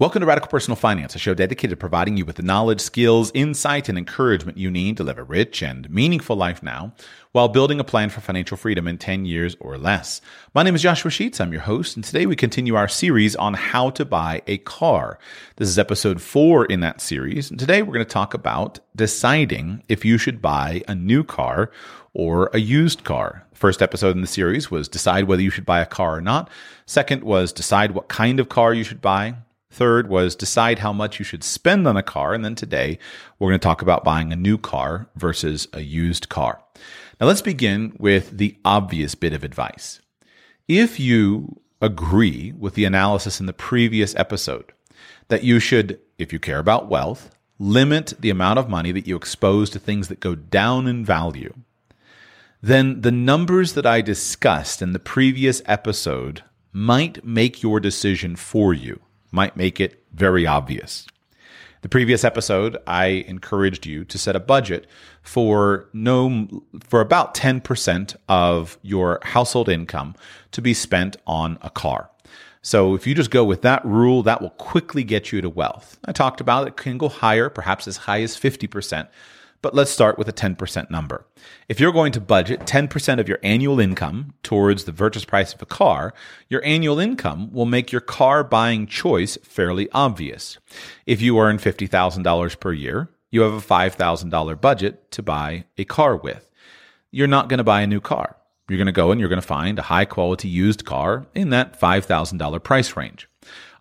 Welcome to Radical Personal Finance, a show dedicated to providing you with the knowledge, skills, insight, and encouragement you need to live a rich and meaningful life now while building a plan for financial freedom in 10 years or less. My name is Joshua Sheets. I'm your host, and today we continue our series on how to buy a car. This is episode 4 in that series, and today we're going to talk about deciding if you should buy a new car or a used car. First episode in the series was decide whether you should buy a car or not. Second was decide what kind of car you should buy. Third was decide how much you should spend on a car. And then today, we're going to talk about buying a new car versus a used car. Now, let's begin with the obvious bit of advice. If you agree with the analysis in the previous episode that you should, if you care about wealth, limit the amount of money that you expose to things that go down in value, then the numbers that I discussed in the previous episode might make your decision for you. Might make it very obvious. The previous episode, I encouraged you to set a budget for about 10% of your household income to be spent on a car. So if you just go with that rule, that will quickly get you to wealth. I talked about it can go higher, perhaps as high as 50%, but let's start with a 10% number. If you're going to budget 10% of your annual income towards the purchase price of a car, your annual income will make your car buying choice fairly obvious. If you earn $50,000 per year, you have a $5,000 budget to buy a car with. You're not going to buy a new car. You're going to go and you're going to find a high-quality used car in that $5,000 price range.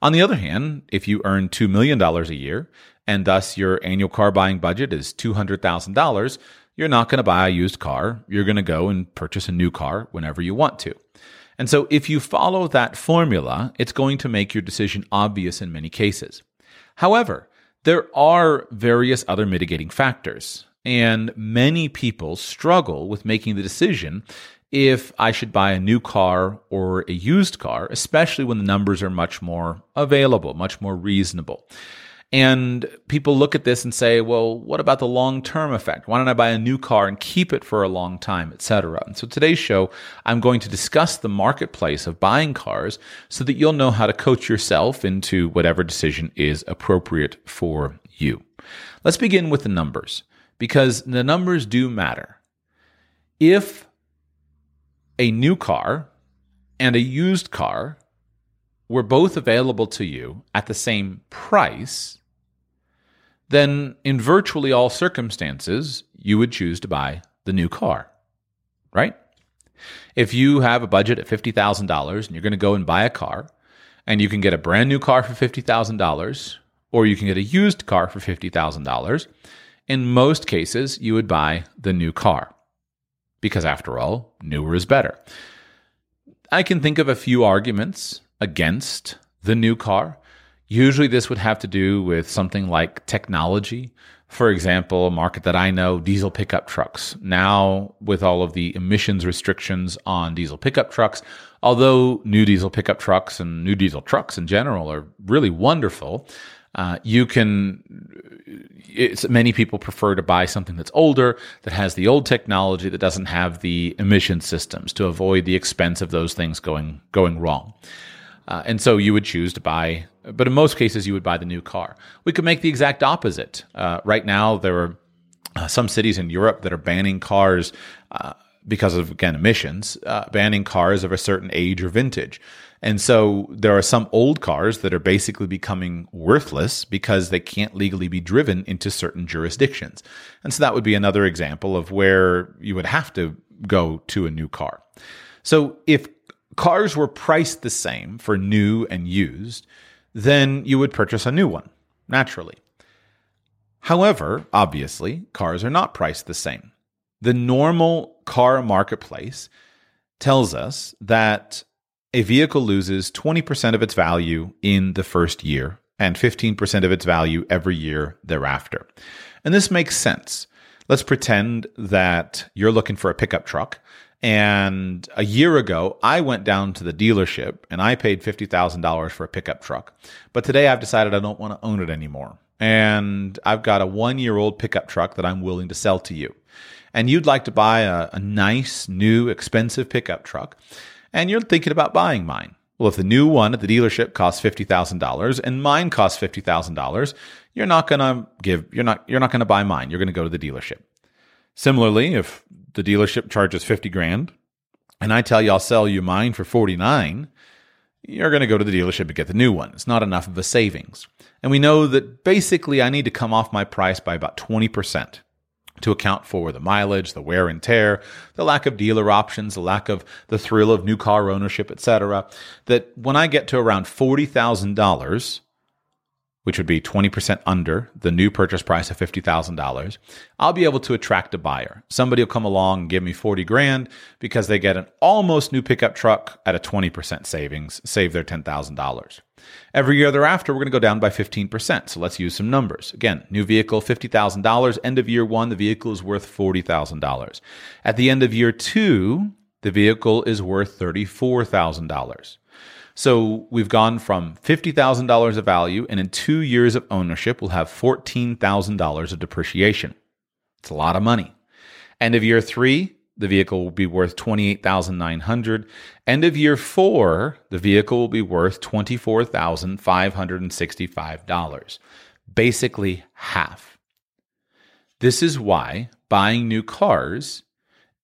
On the other hand, if you earn $2 million a year, and thus your annual car buying budget is $200,000, you're not going to buy a used car. You're going to go and purchase a new car whenever you want to. And so if you follow that formula, it's going to make your decision obvious in many cases. However, there are various other mitigating factors, and many people struggle with making the decision if I should buy a new car or a used car, especially when the numbers are much more available, much more reasonable. And people look at this and say, well, what about the long-term effect? Why don't I buy a new car and keep it for a long time, etc.? And so today's show, I'm going to discuss the marketplace of buying cars so that you'll know how to coach yourself into whatever decision is appropriate for you. Let's begin with the numbers, because the numbers do matter. If a new car and a used car were both available to you at the same price, then in virtually all circumstances, you would choose to buy the new car, right? If you have a budget at $50,000 and you're going to go and buy a car, and you can get a brand new car for $50,000, or you can get a used car for $50,000, in most cases, you would buy the new car. Because after all, newer is better. I can think of a few arguments against the new car. Usually this would have to do with something like technology. For example, a market that I know, diesel pickup trucks. Now, with all of the emissions restrictions on diesel pickup trucks, although new diesel pickup trucks and new diesel trucks in general are really wonderful, many people prefer to buy something that's older, that has the old technology, that doesn't have the emission systems, to avoid the expense of those things going wrong. And so you would choose to buy, but in most cases, you would buy the new car. We could make the exact opposite. Right now, there are some cities in Europe that are banning cars because of, again, emissions, banning cars of a certain age or vintage. And so there are some old cars that are basically becoming worthless because they can't legally be driven into certain jurisdictions. And so that would be another example of where you would have to go to a new car. So if cars were priced the same for new and used, then you would purchase a new one, naturally. However, obviously, cars are not priced the same. The normal car marketplace tells us that a vehicle loses 20% of its value in the first year and 15% of its value every year thereafter. And this makes sense. Let's pretend that you're looking for a pickup truck. And a year ago, I went down to the dealership and I paid $50,000 for a pickup truck. But today I've decided I don't want to own it anymore. And I've got a one-year-old pickup truck that I'm willing to sell to you. And you'd like to buy a nice, new, expensive pickup truck. And you're thinking about buying mine. Well, if the new one at the dealership costs $50,000 and mine costs $50,000, you're not going to buy mine. You're going to go to the dealership. Similarly, if the dealership charges $50,000 and I tell you I'll sell you mine for $49,000, you're going to go to the dealership and get the new one. It's not enough of a savings. And we know that basically I need to come off my price by about 20% to account for the mileage, the wear and tear, the lack of dealer options, the lack of the thrill of new car ownership, etc. That when I get to around $40,000, which would be 20% under the new purchase price of $50,000, I'll be able to attract a buyer. Somebody will come along and give me $40,000 because they get an almost new pickup truck at a 20% savings, save their $10,000. Every year thereafter, we're going to go down by 15%. So let's use some numbers. Again, new vehicle, $50,000. End of year one, the vehicle is worth $40,000. At the end of year two, the vehicle is worth $34,000. So we've gone from $50,000 of value, and in 2 years of ownership, we'll have $14,000 of depreciation. It's a lot of money. End of year three, the vehicle will be worth $28,900. End of year four, the vehicle will be worth $24,565, basically half. This is why buying new cars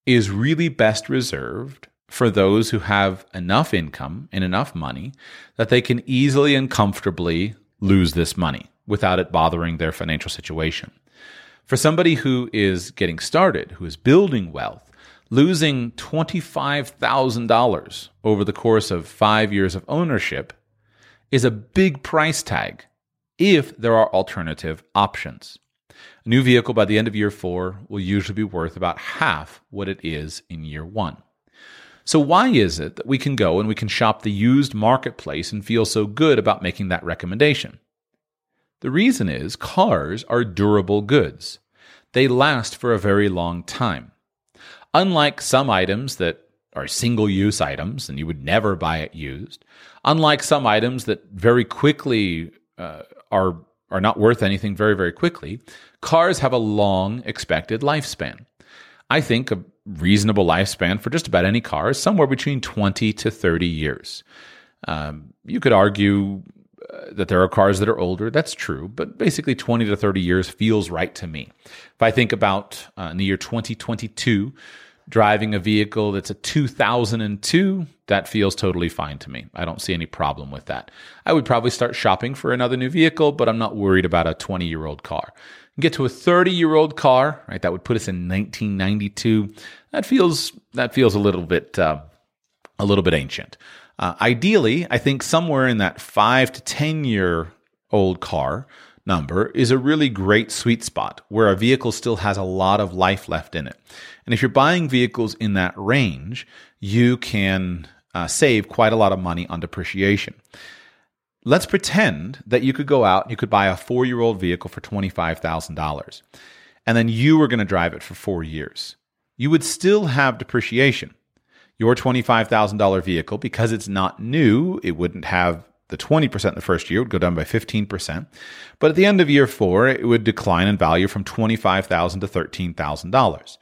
is really best reserved for those who have enough income and enough money that they can easily and comfortably lose this money without it bothering their financial situation. For somebody who is getting started, who is building wealth, losing $25,000 over the course of 5 years of ownership is a big price tag if there are alternative options. A new vehicle by the end of year four will usually be worth about half what it is in year one. So why is it that we can go and we can shop the used marketplace and feel so good about making that recommendation? The reason is cars are durable goods. They last for a very long time. Unlike some items that are single-use items and you would never buy it used, unlike some items that very quickly are not worth anything very, very quickly, cars have a long expected lifespan. I think a reasonable lifespan for just about any car is somewhere between 20 to 30 years. You could argue that there are cars that are older. That's true. But basically 20 to 30 years feels right to me. If I think about in the year 2022, driving a vehicle that's a 2002, that feels totally fine to me. I don't see any problem with that. I would probably start shopping for another new vehicle, but I'm not worried about a 20-year-old car. Get to a 30-year-old car, right? That would put us in 1992. That feels a little bit ancient. Ideally, I think somewhere in that 5 to 10-year-old car number is a really great sweet spot where a vehicle still has a lot of life left in it. And if you're buying vehicles in that range, you can save quite a lot of money on depreciation. Let's pretend that you could go out and you could buy a 4-year-old vehicle for $25,000, and then you were going to drive it for 4 years. You would still have depreciation. Your $25,000 vehicle, because it's not new, it wouldn't have the 20% in the first year, it would go down by 15%. But at the end of year four, it would decline in value from $25,000 to $13,000.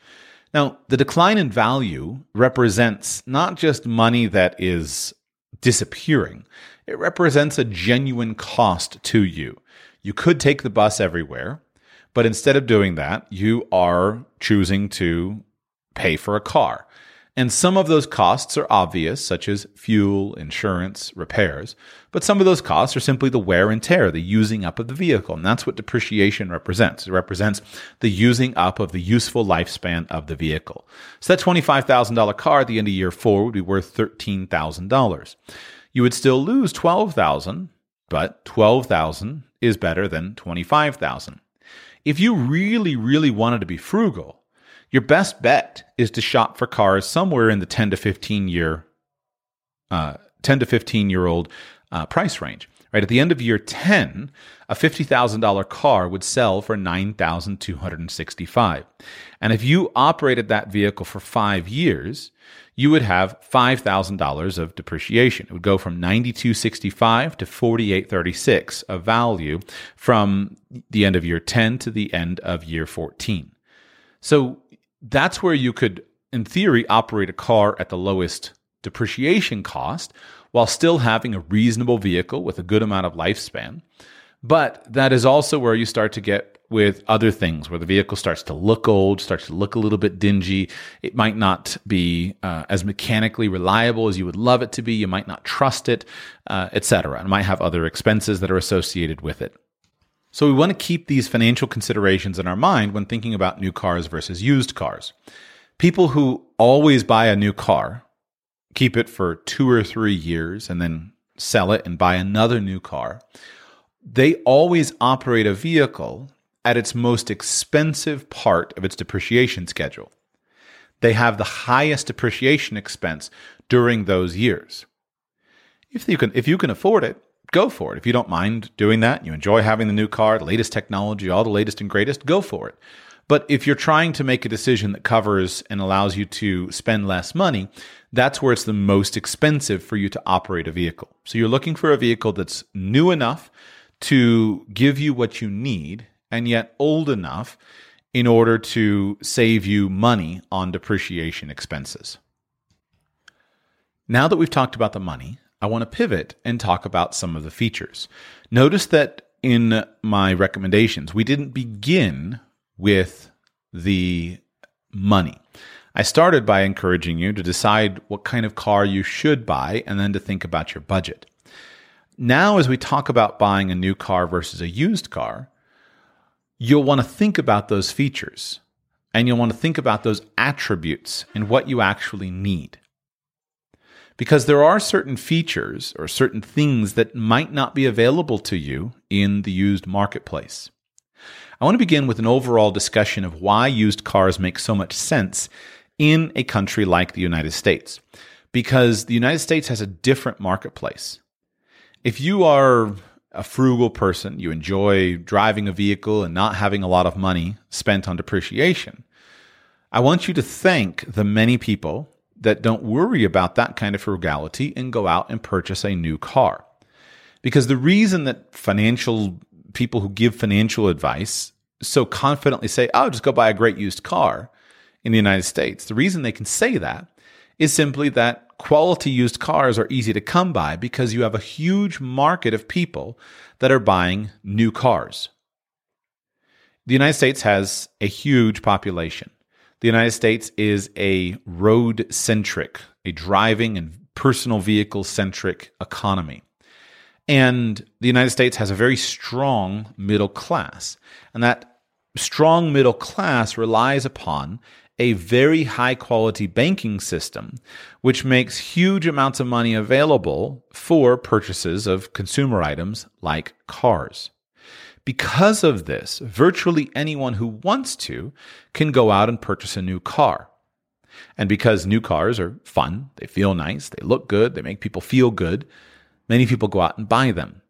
Now, the decline in value represents not just money that is disappearing. It represents a genuine cost to you. You could take the bus everywhere, but instead of doing that, you are choosing to pay for a car. And some of those costs are obvious, such as fuel, insurance, repairs. But some of those costs are simply the wear and tear, the using up of the vehicle. And that's what depreciation represents. It represents the using up of the useful lifespan of the vehicle. So that $25,000 car at the end of year four would be worth $13,000. You would still lose $12,000, but $12,000 is better than $25,000. If you really, really wanted to be frugal, your best bet is to shop for cars somewhere in the 10 to 15 year old price range. Right at the end of year 10, a $50,000 car would sell for $9,265. And if you operated that vehicle for 5 years, you would have $5,000 of depreciation. It would go from $9,265 to $4,836 of value from the end of year 10 to the end of year 14. So that's where you could, in theory, operate a car at the lowest depreciation cost while still having a reasonable vehicle with a good amount of lifespan. But that is also where you start to get with other things, where the vehicle starts to look old, starts to look a little bit dingy. It might not be as mechanically reliable as you would love it to be. You might not trust it, etc. It might have other expenses that are associated with it. So we want to keep these financial considerations in our mind when thinking about new cars versus used cars. People who always buy a new car, keep it for 2 or 3 years, and then sell it and buy another new car, they always operate a vehicle at its most expensive part of its depreciation schedule. They have the highest depreciation expense during those years. If you can afford it, go for it. If you don't mind doing that, you enjoy having the new car, the latest technology, all the latest and greatest, go for it. But if you're trying to make a decision that covers and allows you to spend less money, that's where it's the most expensive for you to operate a vehicle. So you're looking for a vehicle that's new enough to give you what you need, and yet old enough in order to save you money on depreciation expenses. Now that we've talked about the money, I want to pivot and talk about some of the features. Notice that in my recommendations, we didn't begin with the money. I started by encouraging you to decide what kind of car you should buy and then to think about your budget. Now, as we talk about buying a new car versus a used car, you'll want to think about those features, and you'll want to think about those attributes and what you actually need. Because there are certain features or certain things that might not be available to you in the used marketplace. I want to begin with an overall discussion of why used cars make so much sense in a country like the United States, because the United States has a different marketplace. If you are a frugal person, you enjoy driving a vehicle and not having a lot of money spent on depreciation, I want you to thank the many people that don't worry about that kind of frugality and go out and purchase a new car. Because the reason that financial people who give financial advice so confidently say, oh, just go buy a great used car in the United States, the reason they can say that is simply that quality used cars are easy to come by because you have a huge market of people that are buying new cars. The United States has a huge population. The United States is a road-centric, a driving and personal vehicle-centric economy. And the United States has a very strong middle class. And that strong middle class relies upon a very high-quality banking system, which makes huge amounts of money available for purchases of consumer items like cars. Because of this, virtually anyone who wants to can go out and purchase a new car. And because new cars are fun, they feel nice, they look good, they make people feel good, many people go out and buy them.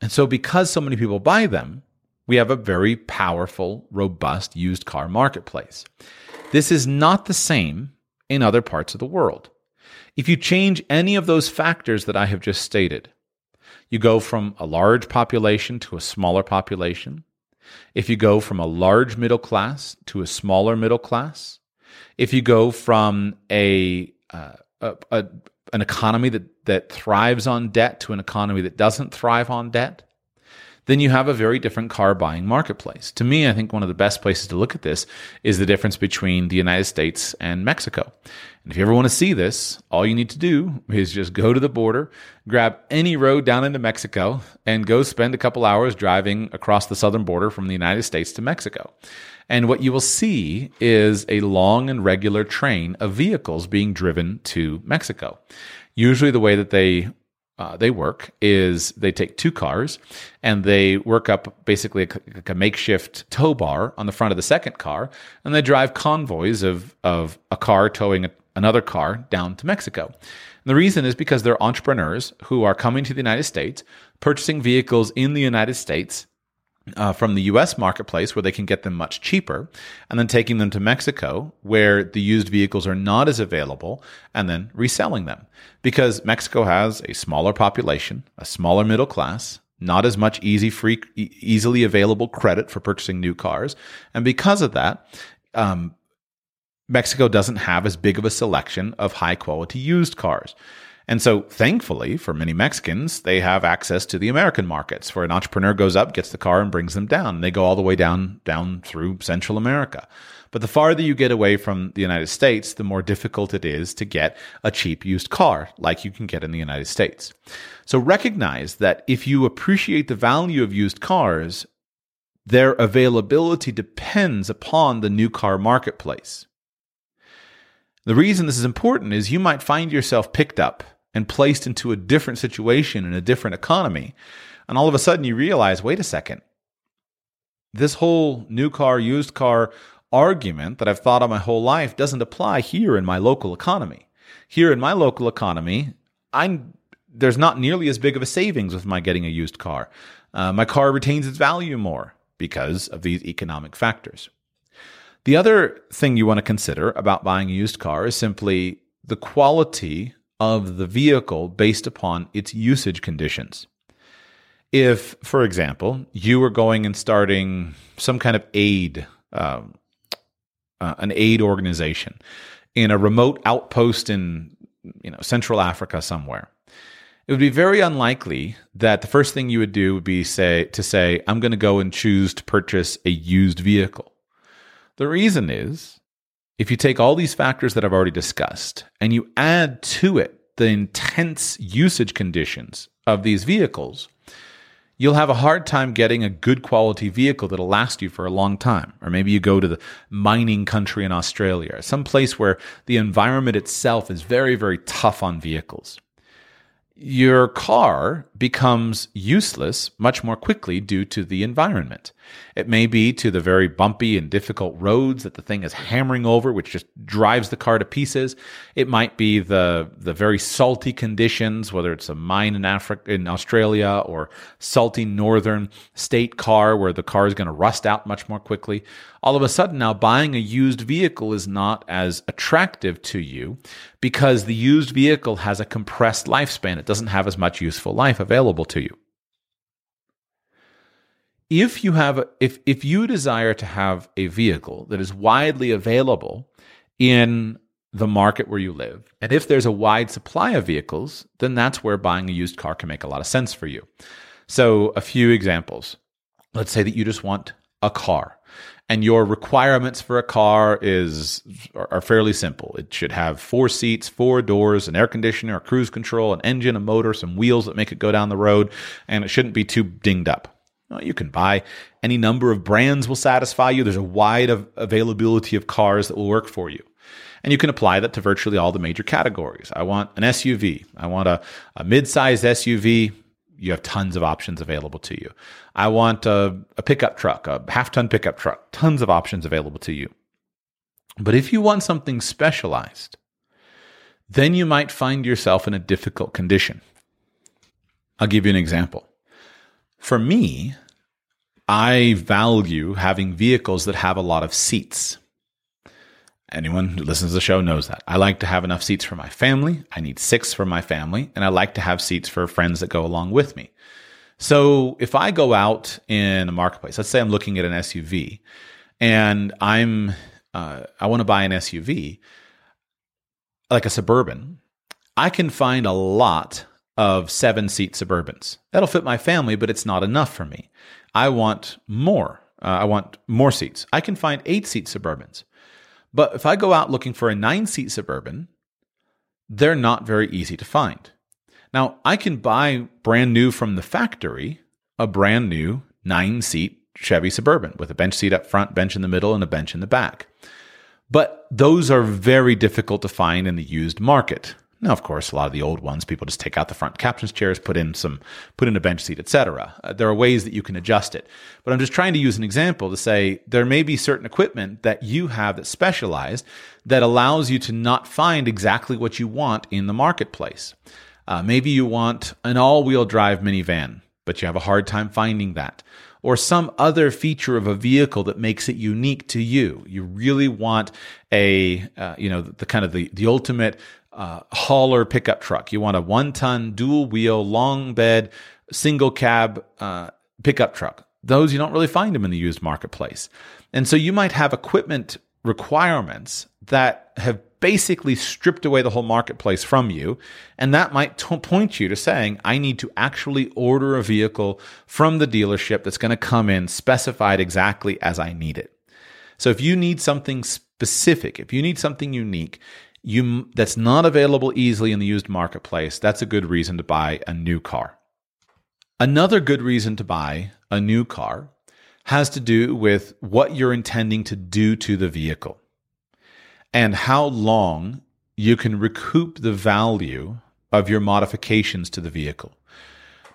And so because so many people buy them, we have a very powerful, robust used car marketplace. This is not the same in other parts of the world. If you change any of those factors that I have just stated, you go from a large population to a smaller population. If you go from a large middle class to a smaller middle class, if you go from an economy that thrives on debt to an economy that doesn't thrive on debt, then you have a very different car buying marketplace. To me, I think one of the best places to look at this is the difference between the United States and Mexico. And if you ever want to see this, all you need to do is just go to the border, grab any road down into Mexico, and go spend a couple hours driving across the southern border from the United States to Mexico. And what you will see is a long and regular train of vehicles being driven to Mexico. Usually the way that they work is they take two cars and they work up basically like a makeshift tow bar on the front of the second car, and they drive convoys of a car towing another car down to Mexico. And the reason is because they're entrepreneurs who are coming to the United States, purchasing vehicles in the United States from the U.S. marketplace where they can get them much cheaper, and then taking them to Mexico where the used vehicles are not as available, and then reselling them. Because Mexico has a smaller population, a smaller middle class, not as much easily available credit for purchasing new cars. And because of that, Mexico doesn't have as big of a selection of high-quality used cars. And so thankfully for many Mexicans, they have access to the American markets where an entrepreneur goes up, gets the car and brings them down. And they go all the way down through Central America. But the farther you get away from the United States, the more difficult it is to get a cheap used car like you can get in the United States. So recognize that if you appreciate the value of used cars, their availability depends upon the new car marketplace. The reason this is important is you might find yourself picked up and placed into a different situation in a different economy. And all of a sudden you realize, wait a second, this whole new car, used car argument that I've thought of my whole life doesn't apply here in my local economy. Here in my local economy, there's not nearly as big of a savings with my getting a used car. My car retains its value more because of these economic factors. The other thing you want to consider about buying a used car is simply the quality of the vehicle based upon its usage conditions. If, for example, you were going and starting some kind of aid an aid organization in a remote outpost in Central Africa somewhere, it would be very unlikely that the first thing you would do would be say, I'm going to go and choose to purchase a used vehicle. The reason is, if you take all these factors that I've already discussed and you add to it the intense usage conditions of these vehicles, you'll have a hard time getting a good quality vehicle that'll last you for a long time. Or maybe you go to the mining country in Australia, some place where the environment itself is very, very tough on vehicles. Your car becomes useless much more quickly due to the environment. It may be to the very bumpy and difficult roads that the thing is hammering over, which just drives the car to pieces. It might be the very salty conditions, whether it's a mine in Australia or salty northern state car where the car is going to rust out much more quickly. All of a sudden now buying a used vehicle is not as attractive to you because the used vehicle has a compressed lifespan. It doesn't have as much useful life available to you. If you have, if you desire to have a vehicle that is widely available in the market where you live, and if there's a wide supply of vehicles, then that's where buying a used car can make a lot of sense for you. So a few examples. Let's say that you just want a car, and your requirements for a car are fairly simple. It should have 4 seats, 4 doors, an air conditioner, a cruise control, an engine, a motor, some wheels that make it go down the road, and it shouldn't be too dinged up. You can buy any number of brands will satisfy you. There's a wide availability of cars that will work for you. And you can apply that to virtually all the major categories. I want an SUV. I want a mid-sized SUV. You have tons of options available to you. I want a pickup truck, a half-ton pickup truck. Tons of options available to you. But if you want something specialized, then you might find yourself in a difficult condition. I'll give you an example. For me, I value having vehicles that have a lot of seats. Anyone who listens to the show knows that. I like to have enough seats for my family. I need 6 for my family, and I like to have seats for friends that go along with me. So if I go out in a marketplace, let's say I'm looking at an SUV, and I want to buy an SUV, like a Suburban, I can find a lot of 7-seat Suburbans. That'll fit my family, but it's not enough for me. I want more. I want more seats. I can find 8-seat Suburbans. But if I go out looking for a 9-seat Suburban, they're not very easy to find. Now, I can buy brand new from the factory, a brand new 9-seat Chevy Suburban with a bench seat up front, bench in the middle, and a bench in the back. But those are very difficult to find in the used market. Now, of course, a lot of the old ones, people just take out the front captain's chairs, put in a bench seat, etc. There are ways that you can adjust it. But I'm just trying to use an example to say there may be certain equipment that you have that's specialized that allows you to not find exactly what you want in the marketplace. Maybe you want an all-wheel drive minivan, but you have a hard time finding that. Or some other feature of a vehicle that makes it unique to you. You really want the ultimate hauler pickup truck. You want a 1-ton dual wheel, long bed, single cab pickup truck. Those you don't really find them in the used marketplace. And so you might have equipment requirements that have basically stripped away the whole marketplace from you. And that might point you to saying, I need to actually order a vehicle from the dealership that's going to come in specified exactly as I need it. So if you need something specific, if you need something unique, that's not available easily in the used marketplace, that's a good reason to buy a new car. Another good reason to buy a new car has to do with what you're intending to do to the vehicle and how long you can recoup the value of your modifications to the vehicle.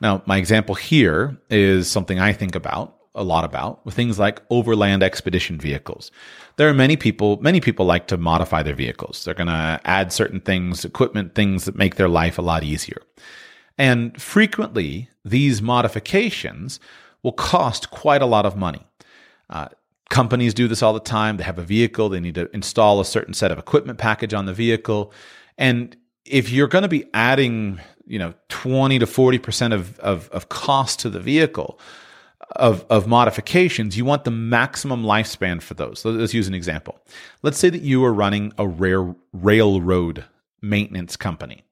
Now, my example here is something I think about a lot about with things like overland expedition vehicles. There are many people like to modify their vehicles. They're going to add certain things, equipment, things that make their life a lot easier. And frequently, these modifications will cost quite a lot of money. Companies do this all the time. They have a vehicle. They need to install a certain set of equipment package on the vehicle. And if you're going to be adding, 20 to 40% of cost to the vehicle of modifications, you want the maximum lifespan for those. So let's use an example. Let's say that you are running a railroad maintenance company.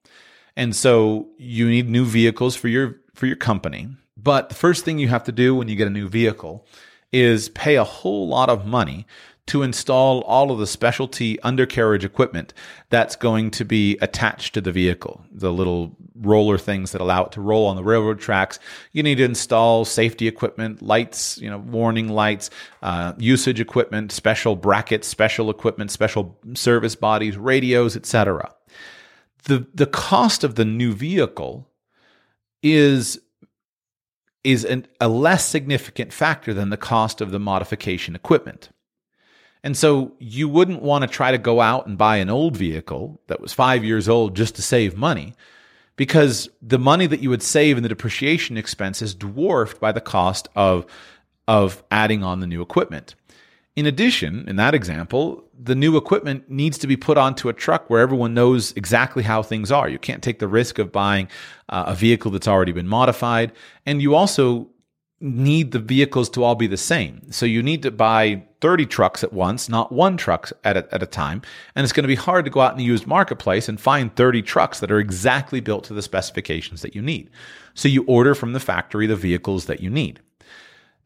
And so you need new vehicles for your company. But the first thing you have to do when you get a new vehicle is pay a whole lot of money to install all of the specialty undercarriage equipment that's going to be attached to the vehicle. The little roller things that allow it to roll on the railroad tracks. You need to install safety equipment, lights, warning lights, usage equipment, special brackets, special equipment, special service bodies, radios, etc. The cost of the new vehicle is a less significant factor than the cost of the modification equipment. And so you wouldn't want to try to go out and buy an old vehicle that was 5 years old just to save money, because the money that you would save in the depreciation expense is dwarfed by the cost of adding on the new equipment. In addition, in that example, the new equipment needs to be put onto a truck where everyone knows exactly how things are. You can't take the risk of buying a vehicle that's already been modified. And you also need the vehicles to all be the same. So you need to buy 30 trucks at once, not one truck at a time. And it's going to be hard to go out in the used marketplace and find 30 trucks that are exactly built to the specifications that you need. So you order from the factory the vehicles that you need.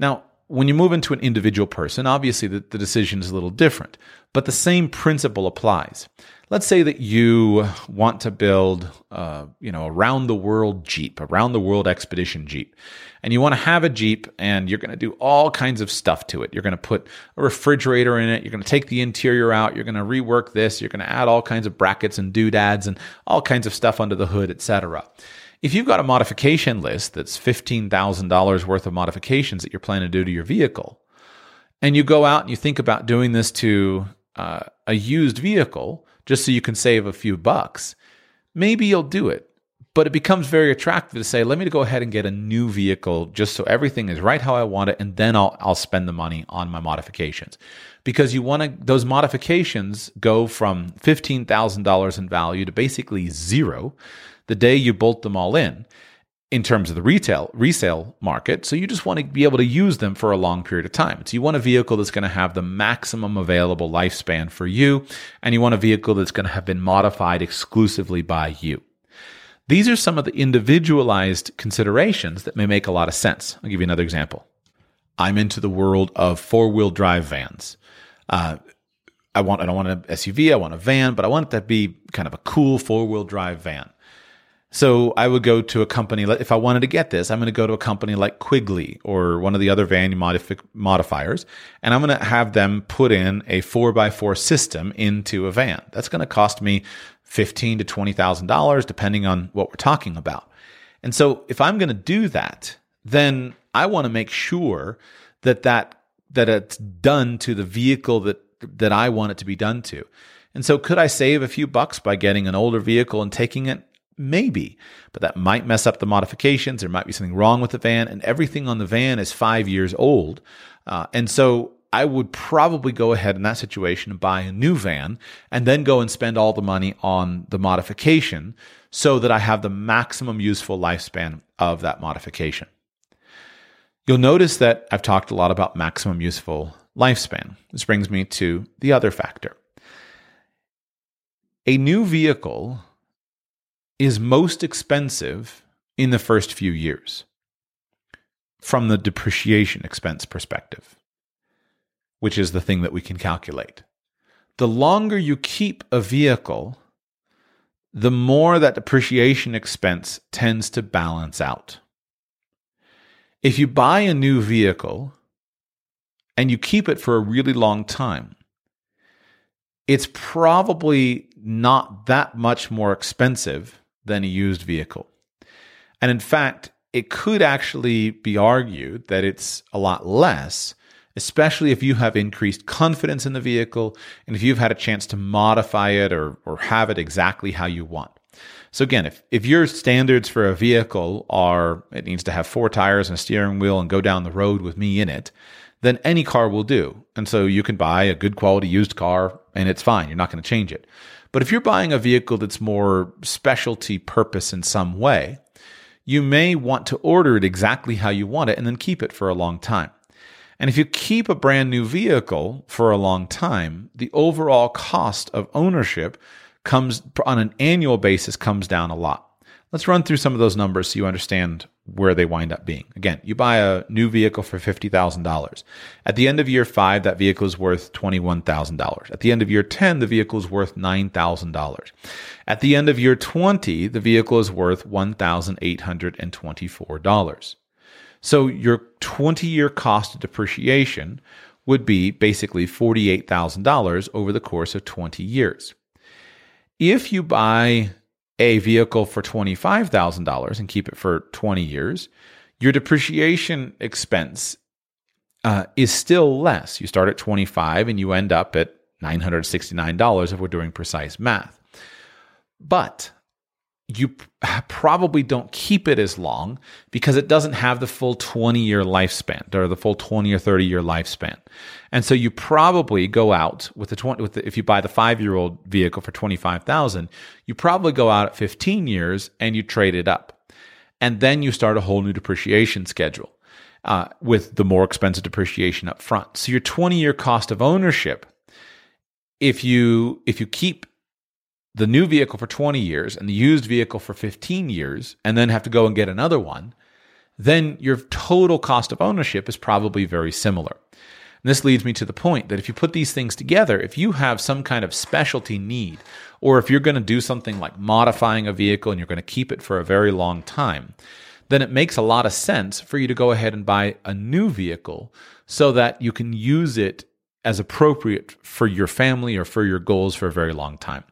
Now, when you move into an individual person, obviously the decision is a little different, but the same principle applies. Let's say that you want to build a round-the-world Jeep, a round-the-world expedition Jeep, and you want to have a Jeep, and you're going to do all kinds of stuff to it. You're going to put a refrigerator in it. You're going to take the interior out. You're going to rework this. You're going to add all kinds of brackets and doodads and all kinds of stuff under the hood, etc. If you've got a modification list that's $15,000 worth of modifications that you're planning to do to your vehicle, and you go out and you think about doing this to a used vehicle just so you can save a few bucks, maybe you'll do it. But it becomes very attractive to say, let me go ahead and get a new vehicle just so everything is right how I want it, and then I'll spend the money on my modifications. Because you want to, those modifications go from $15,000 in value to basically zero the day you bolt them all in terms of the resale market. So you just want to be able to use them for a long period of time. So you want a vehicle that's going to have the maximum available lifespan for you, and you want a vehicle that's going to have been modified exclusively by you. These are some of the individualized considerations that may make a lot of sense. I'll give you another example. I'm into the world of four-wheel drive vans. I don't want an SUV, I want a van, but I want it to be kind of a cool four-wheel drive van. So I would go to a company, if I wanted to get this, I'm going to go to a company like Quigley or one of the other van modifiers, and I'm going to have them put in a 4x4 system into a van. That's going to cost me $15,000 to $20,000, depending on what we're talking about. And so if I'm going to do that, then I want to make sure that it's done to the vehicle that I want it to be done to. And so could I save a few bucks by getting an older vehicle and taking it? Maybe, but that might mess up the modifications. There might be something wrong with the van, and everything on the van is 5 years old. And so I would probably go ahead in that situation and buy a new van and then go and spend all the money on the modification so that I have the maximum useful lifespan of that modification. You'll notice that I've talked a lot about maximum useful lifespan. This brings me to the other factor. A new vehicle is most expensive in the first few years from the depreciation expense perspective, which is the thing that we can calculate. The longer you keep a vehicle, the more that depreciation expense tends to balance out. If you buy a new vehicle and you keep it for a really long time, it's probably not that much more expensive than a used vehicle. And in fact, it could actually be argued that it's a lot less, especially if you have increased confidence in the vehicle and if you've had a chance to modify it or have it exactly how you want. So again, if your standards for a vehicle are it needs to have four tires and a steering wheel and go down the road with me in it, then any car will do. And so you can buy a good quality used car and it's fine. You're not going to change it. But if you're buying a vehicle that's more specialty purpose in some way, you may want to order it exactly how you want it and then keep it for a long time. And if you keep a brand new vehicle for a long time, the overall cost of ownership comes on an annual basis comes down a lot. Let's run through some of those numbers so you understand where they wind up being. Again, you buy a new vehicle for $50,000. At the end of year 5, that vehicle is worth $21,000. At the end of year 10, the vehicle is worth $9,000. At the end of year 20, the vehicle is worth $1,824. So your 20-year cost of depreciation would be basically $48,000 over the course of 20 years. If you buy a vehicle for $25,000 and keep it for 20 years, your depreciation expense is still less. You start at $25,000 and you end up at $969 if we're doing precise math. But you probably don't keep it as long because it doesn't have the full 20-year lifespan or the full 20 or 30-year lifespan. And so you probably go out with if you buy the 5-year-old vehicle for $25,000, you probably go out at 15 years and you trade it up. And then you start a whole new depreciation schedule with the more expensive depreciation up front. So your 20-year cost of ownership, if you keep the new vehicle for 20 years and the used vehicle for 15 years, and then have to go and get another one, then your total cost of ownership is probably very similar. And this leads me to the point that if you put these things together, if you have some kind of specialty need, or if you're going to do something like modifying a vehicle and you're going to keep it for a very long time, then it makes a lot of sense for you to go ahead and buy a new vehicle so that you can use it as appropriate for your family or for your goals for a very long time.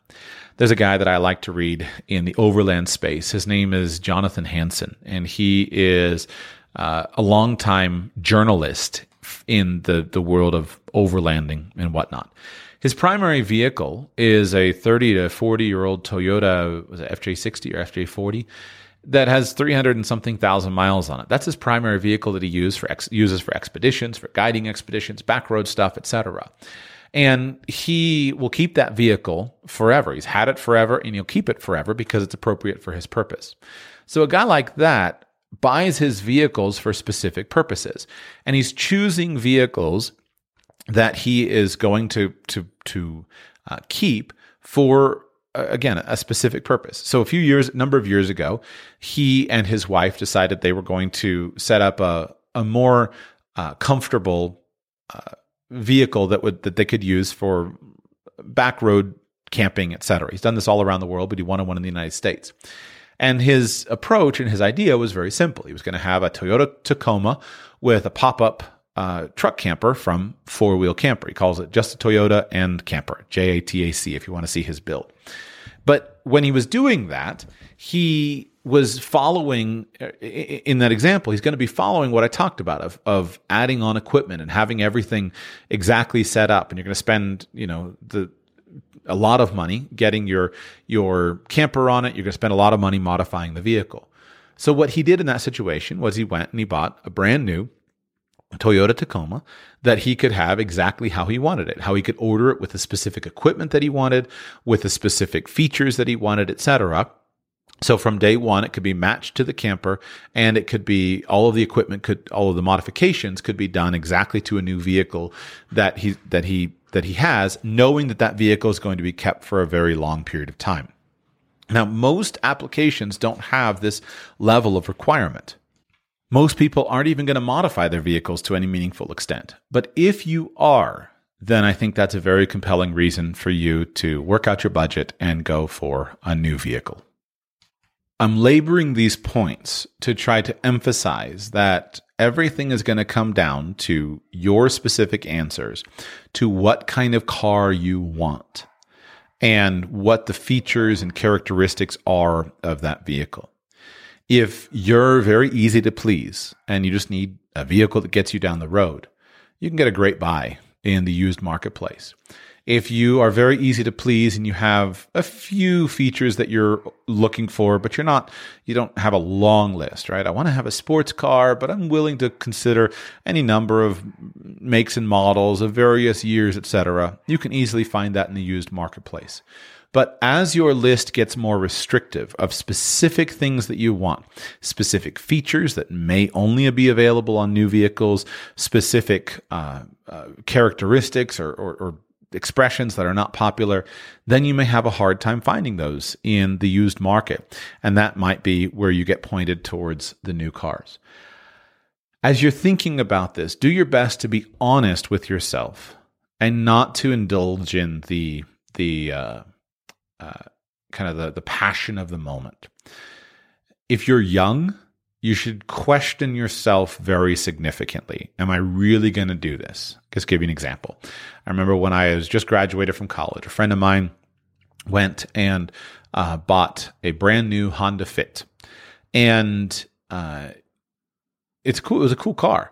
There's a guy that I like to read in the overland space. His name is Jonathan Hanson, and he is a longtime journalist in the world of overlanding and whatnot. His primary vehicle is a 30 to 40-year-old Toyota FJ60 or FJ40 that has 300 and something thousand miles on it. That's his primary vehicle that he uses for expeditions, for guiding expeditions, backroad stuff, etc. And he will keep that vehicle forever. He's had it forever, and he'll keep it forever because it's appropriate for his purpose. So a guy like that buys his vehicles for specific purposes, and he's choosing vehicles that he is going to keep for, again, a specific purpose. So a number of years ago, he and his wife decided they were going to set up a more comfortable vehicle that they could use for backroad camping, etc. He's done this all around the world, but he wanted one in the United States. And his approach and his idea was very simple. He was going to have a Toyota Tacoma with a pop-up truck camper from Four Wheel Camper. He calls it just a Toyota and Camper, JATAC, if you want to see his build. But when he was doing that, he was following, in that example, he's going to be following what I talked about of adding on equipment and having everything exactly set up. And you're going to spend, a lot of money getting your camper on it. You're going to spend a lot of money modifying the vehicle. So what he did in that situation was he went and he bought a brand new Toyota Tacoma that he could have exactly how he wanted it, how he could order it with the specific equipment that he wanted, with the specific features that he wanted, etc. So from day one, it could be matched to the camper, and it could be all of the equipment, all of the modifications could be done exactly to a new vehicle that he has, knowing that that vehicle is going to be kept for a very long period of time. Now, most applications don't have this level of requirement. Most people aren't even going to modify their vehicles to any meaningful extent. But if you are, then I think that's a very compelling reason for you to work out your budget and go for a new vehicle. I'm laboring these points to try to emphasize that everything is going to come down to your specific answers to what kind of car you want and what the features and characteristics are of that vehicle. If you're very easy to please and you just need a vehicle that gets you down the road, you can get a great buy in the used marketplace. If you are very easy to please and you have a few features that you're looking for, but you don't have a long list, right? I want to have a sports car, but I'm willing to consider any number of makes and models of various years, etc. You can easily find that in the used marketplace. But as your list gets more restrictive of specific things that you want, specific features that may only be available on new vehicles, specific characteristics or expressions that are not popular, then you may have a hard time finding those in the used market. And that might be where you get pointed towards the new cars. As you're thinking about this, do your best to be honest with yourself and not to indulge in the passion of the moment. If you're young, you should question yourself very significantly. Am I really going to do this? Just give you an example. I remember when I was just graduated from college, a friend of mine went and bought a brand new Honda Fit. And it's cool. It was a cool car.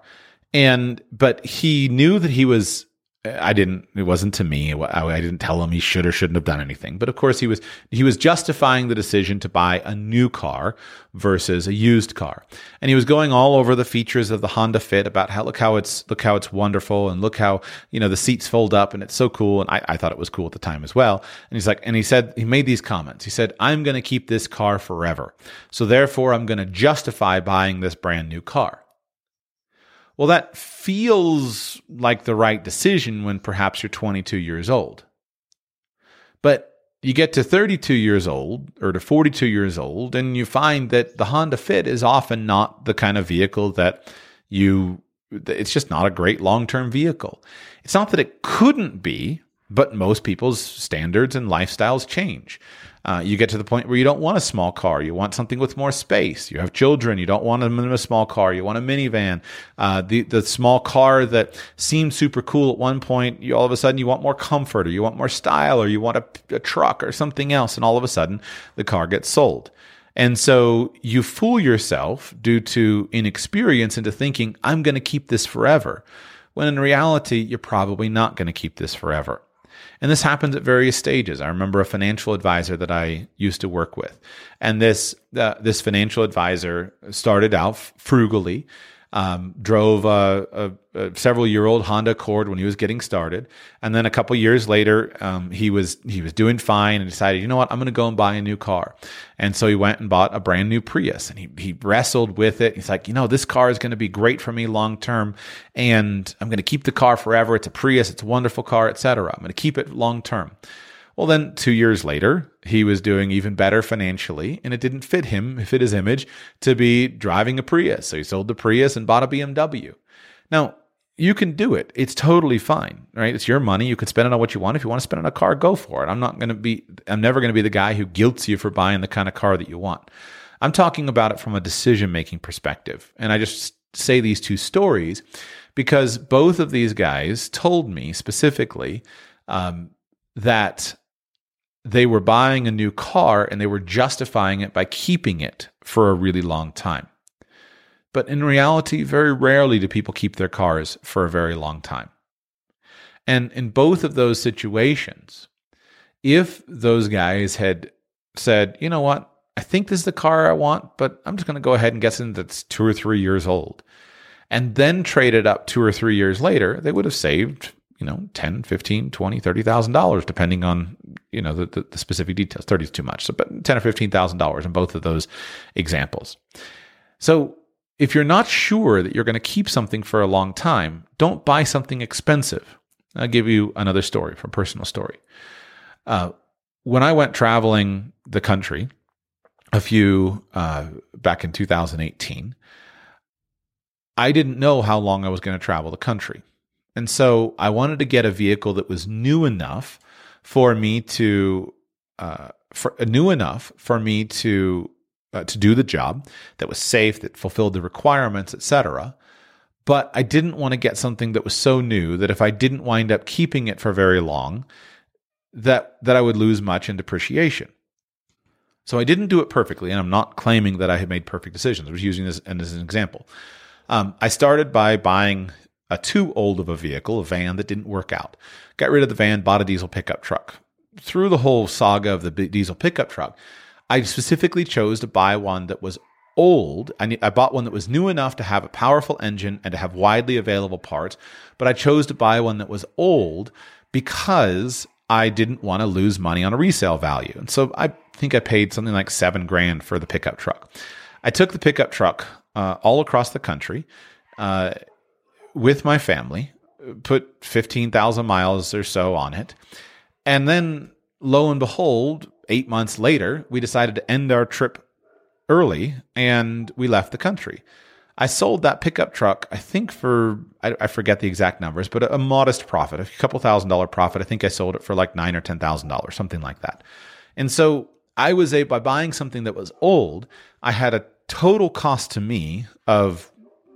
But he knew that he was... it wasn't to me. I didn't tell him he should or shouldn't have done anything. But of course he was justifying the decision to buy a new car versus a used car. And he was going all over the features of the Honda Fit about how, look how it's wonderful. And look how, the seats fold up and it's so cool. And I thought it was cool at the time as well. And he made these comments. He said, I'm going to keep this car forever. So therefore I'm going to justify buying this brand new car. Well, that feels like the right decision when perhaps you're 22 years old. But you get to 32 years old or to 42 years old, and you find that the Honda Fit is often not the kind of vehicle it's just not a great long-term vehicle. It's not that it couldn't be, but most people's standards and lifestyles change. You get to the point where you don't want a small car. You want something with more space. You have children. You don't want them in a small car. You want a minivan. The small car that seemed super cool at one point, all of a sudden you want more comfort, or you want more style, or you want a truck or something else. And all of a sudden the car gets sold. And so you fool yourself due to inexperience into thinking, I'm going to keep this forever. When in reality, you're probably not going to keep this forever. And this happens at various stages. I remember a financial advisor that I used to work with. And this financial advisor started out frugally, drove a several-year-old Honda Accord when he was getting started. And then a couple years later, he was doing fine and decided, you know what, I'm going to go and buy a new car. And so he went and bought a brand new Prius. And he wrestled with it. He's like, this car is going to be great for me long-term. And I'm going to keep the car forever. It's a Prius. It's a wonderful car, etc. I'm going to keep it long-term. Well, then 2 years later, he was doing even better financially, and it didn't fit his image to be driving a Prius. So he sold the Prius and bought a BMW. Now, you can do it. It's totally fine, right? It's your money. You can spend it on what you want. If you want to spend it on a car, go for it. I'm never going to be the guy who guilts you for buying the kind of car that you want. I'm talking about it from a decision-making perspective. And I just say these two stories because both of these guys told me specifically that they were buying a new car and they were justifying it by keeping it for a really long time. But in reality, very rarely do people keep their cars for a very long time. And in both of those situations, if those guys had said, you know what, I think this is the car I want, but I'm just going to go ahead and guess that's 2 or 3 years old, and then trade it up 2 or 3 years later, they would have saved $10, $15, $20, $30,000, depending on you know, the specific details. 30 is too much. So, but $10,000 or $15,000 in both of those examples. So if you're not sure that you're going to keep something for a long time, don't buy something expensive. I'll give you another story from personal story. When I went traveling the country back in 2018, I didn't know how long I was going to travel the country. And so I wanted to get a vehicle that was new enough for me to do the job, that was safe, that fulfilled the requirements, etc. But I didn't want to get something that was so new that if I didn't wind up keeping it for very long, that I would lose much in depreciation. So I didn't do it perfectly, and I'm not claiming that I had made perfect decisions. I was using this as an example. I started by buying too old of a vehicle, a van that didn't work out. Got rid of the van, bought a diesel pickup truck. Through the whole saga of the diesel pickup truck, I specifically chose to buy one that was old. I bought one that was new enough to have a powerful engine and to have widely available parts, but I chose to buy one that was old because I didn't want to lose money on a resale value. And so I think I paid something like $7,000 for the pickup truck. I took the pickup truck all across the country with my family, put 15,000 miles or so on it. And then lo and behold, 8 months later, we decided to end our trip early and we left the country. I sold that pickup truck, I think for, I forget the exact numbers, but a modest profit, a couple $1,000 profit. I think I sold it for like $9,000 or $10,000, something like that. And so I was able, by buying something that was old, I had a total cost to me of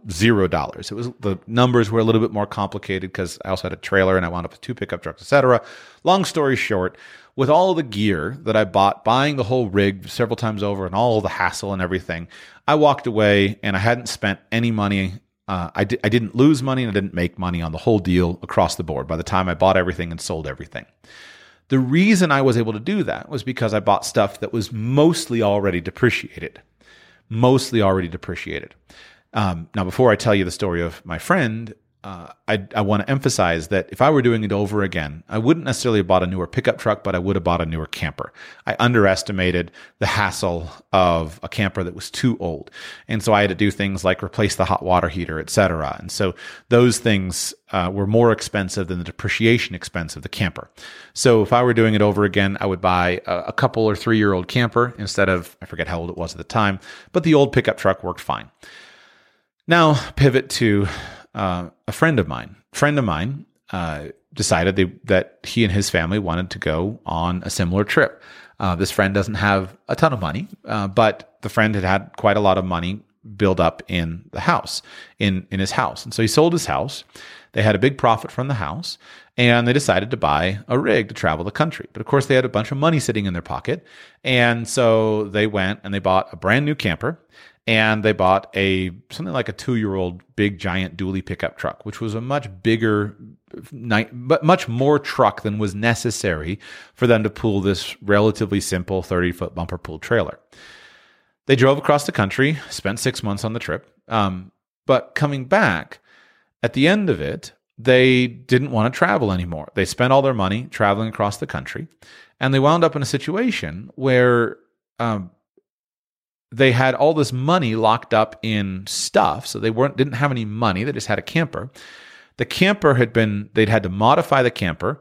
$0. It was, the numbers were a little bit more complicated because I also had a trailer and I wound up with two pickup trucks, etc. Long story short, with all the gear that I bought, buying the whole rig several times over and all the hassle and everything, I walked away and I hadn't spent any money. I didn't lose money and I didn't make money on the whole deal across the board by the time I bought everything and sold everything. The reason I was able to do that was because I bought stuff that was mostly already depreciated. Now, before I tell you the story of my friend, I want to emphasize that if I were doing it over again, I wouldn't necessarily have bought a newer pickup truck, but I would have bought a newer camper. I underestimated the hassle of a camper that was too old. And so I had to do things like replace the hot water heater, etc. And so those things were more expensive than the depreciation expense of the camper. So if I were doing it over again, I would buy a couple or 3-year-old camper instead of, I forget how old it was at the time, but the old pickup truck worked fine. Now pivot to a friend of mine. Decided that he and his family wanted to go on a similar trip. This friend doesn't have a ton of money, but the friend had quite a lot of money build up in the house, in his house. And so he sold his house. They had a big profit from the house, and they decided to buy a rig to travel the country. But of course, they had a bunch of money sitting in their pocket. And so they went and they bought a brand new camper. And they bought something like a 2-year-old big giant dually pickup truck, which was a much bigger, but much more truck than was necessary for them to pull this relatively simple 30-foot bumper pull trailer. They drove across the country, spent 6 months on the trip, but coming back at the end of it, they didn't want to travel anymore. They spent all their money traveling across the country, and they wound up in a situation where they had all this money locked up in stuff, so they didn't have any money. They just had a camper. The camper they'd had to modify the camper,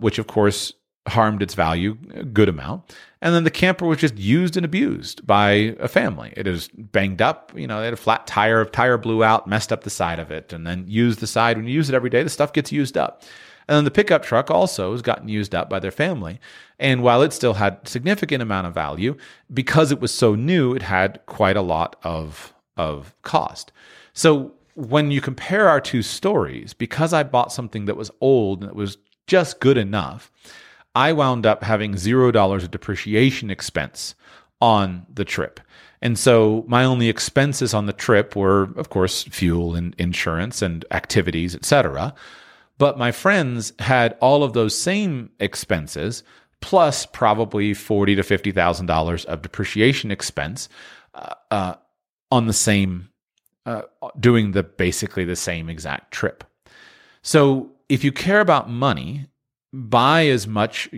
which of course harmed its value a good amount. And then the camper was just used and abused by a family. It was banged up. You know, they had a flat tire blew out, messed up the side of it, and then used the side. When you use it every day, the stuff gets used up. And then the pickup truck also has gotten used up by their family. And while it still had significant amount of value, because it was so new, it had quite a lot of cost. So when you compare our two stories, because I bought something that was old and it was just good enough, I wound up having $0 of depreciation expense on the trip. And so my only expenses on the trip were, of course, fuel and insurance and activities, etc. But my friends had all of those same expenses, plus probably $40,000 to $50,000 of depreciation expense on the same, doing basically the same exact trip. So if you care about money, buy as much,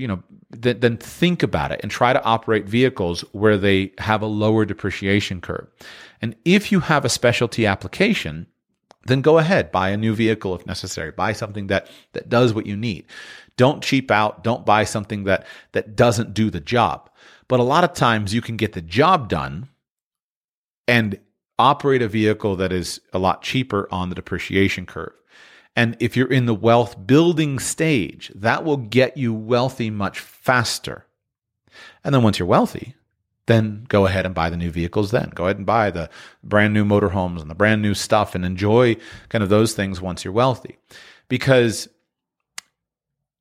then think about it and try to operate vehicles where they have a lower depreciation curve. And if you have a specialty application, then go ahead, buy a new vehicle if necessary. Buy something that does what you need. Don't cheap out. Don't buy something that doesn't do the job. But a lot of times you can get the job done and operate a vehicle that is a lot cheaper on the depreciation curve. And if you're in the wealth building stage, that will get you wealthy much faster. And then once you're wealthy, then go ahead and buy the new vehicles then. Go ahead and buy the brand new motorhomes and the brand new stuff and enjoy kind of those things once you're wealthy. Because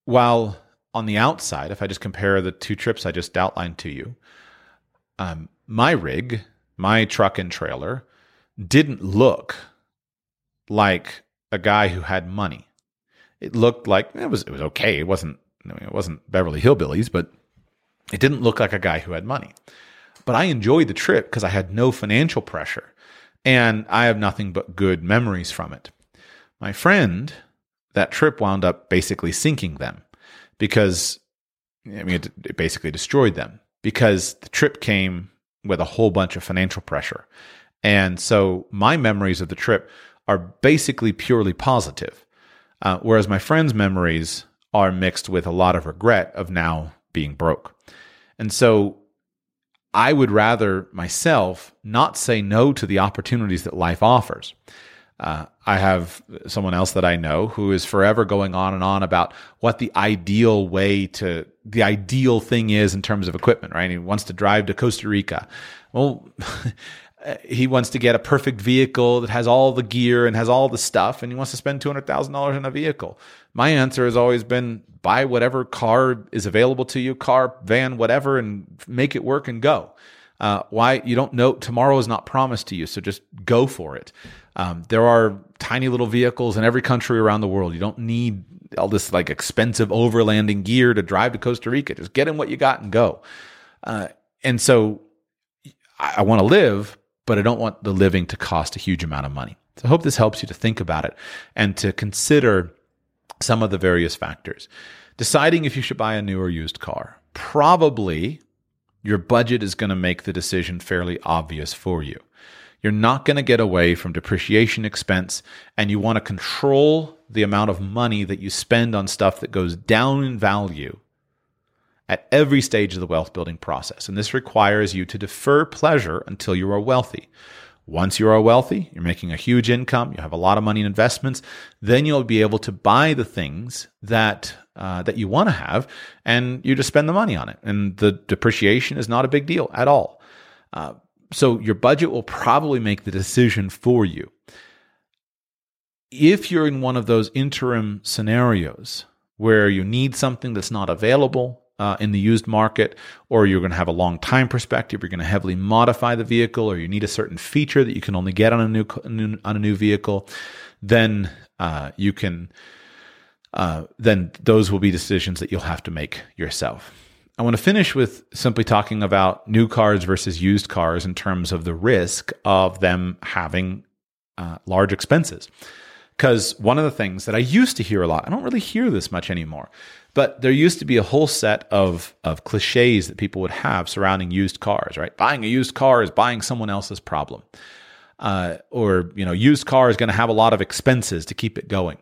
while on the outside, if I just compare the two trips I just outlined to you, my truck and trailer, didn't look like a guy who had money. It looked like it was okay. It wasn't Beverly Hillbillies, but it didn't look like a guy who had money. But I enjoyed the trip because I had no financial pressure, and I have nothing but good memories from it. My friend, that trip wound up basically sinking them because it basically destroyed them because the trip came with a whole bunch of financial pressure. And so my memories of the trip are basically purely positive, whereas my friend's memories are mixed with a lot of regret of now being broke. And so I would rather myself not say no to the opportunities that life offers. I have someone else that I know who is forever going on and on about what the ideal thing is in terms of equipment, right? He wants to drive to Costa Rica. Well, he wants to get a perfect vehicle that has all the gear and has all the stuff, and he wants to spend $200,000 on a vehicle. My answer has always been buy whatever car is available to you, car, van, whatever, and make it work and go. Why? You don't know. Tomorrow is not promised to you, so just go for it. There are tiny little vehicles in every country around the world. You don't need all this like expensive overlanding gear to drive to Costa Rica. Just get in what you got and go. And so I want to live, but I don't want the living to cost a huge amount of money. So I hope this helps you to think about it and to consider some of the various factors. Deciding if you should buy a new or used car. Probably your budget is going to make the decision fairly obvious for you. You're not going to get away from depreciation expense, and you want to control the amount of money that you spend on stuff that goes down in value at every stage of the wealth building process. And this requires you to defer pleasure until you are wealthy. Once you are wealthy, you're making a huge income, you have a lot of money in investments, then you'll be able to buy the things that you want to have, and you just spend the money on it. And the depreciation is not a big deal at all. So your budget will probably make the decision for you. If you're in one of those interim scenarios where you need something that's not available in the used market, or you're going to have a long time perspective, you're going to heavily modify the vehicle, or you need a certain feature that you can only get on a new vehicle, then then those will be decisions that you'll have to make yourself. I want to finish with simply talking about new cars versus used cars in terms of the risk of them having large expenses. Because one of the things that I used to hear a lot, I don't really hear this much anymore, but there used to be a whole set of cliches that people would have surrounding used cars, right? Buying a used car is buying someone else's problem. Or used car is going to have a lot of expenses to keep it going.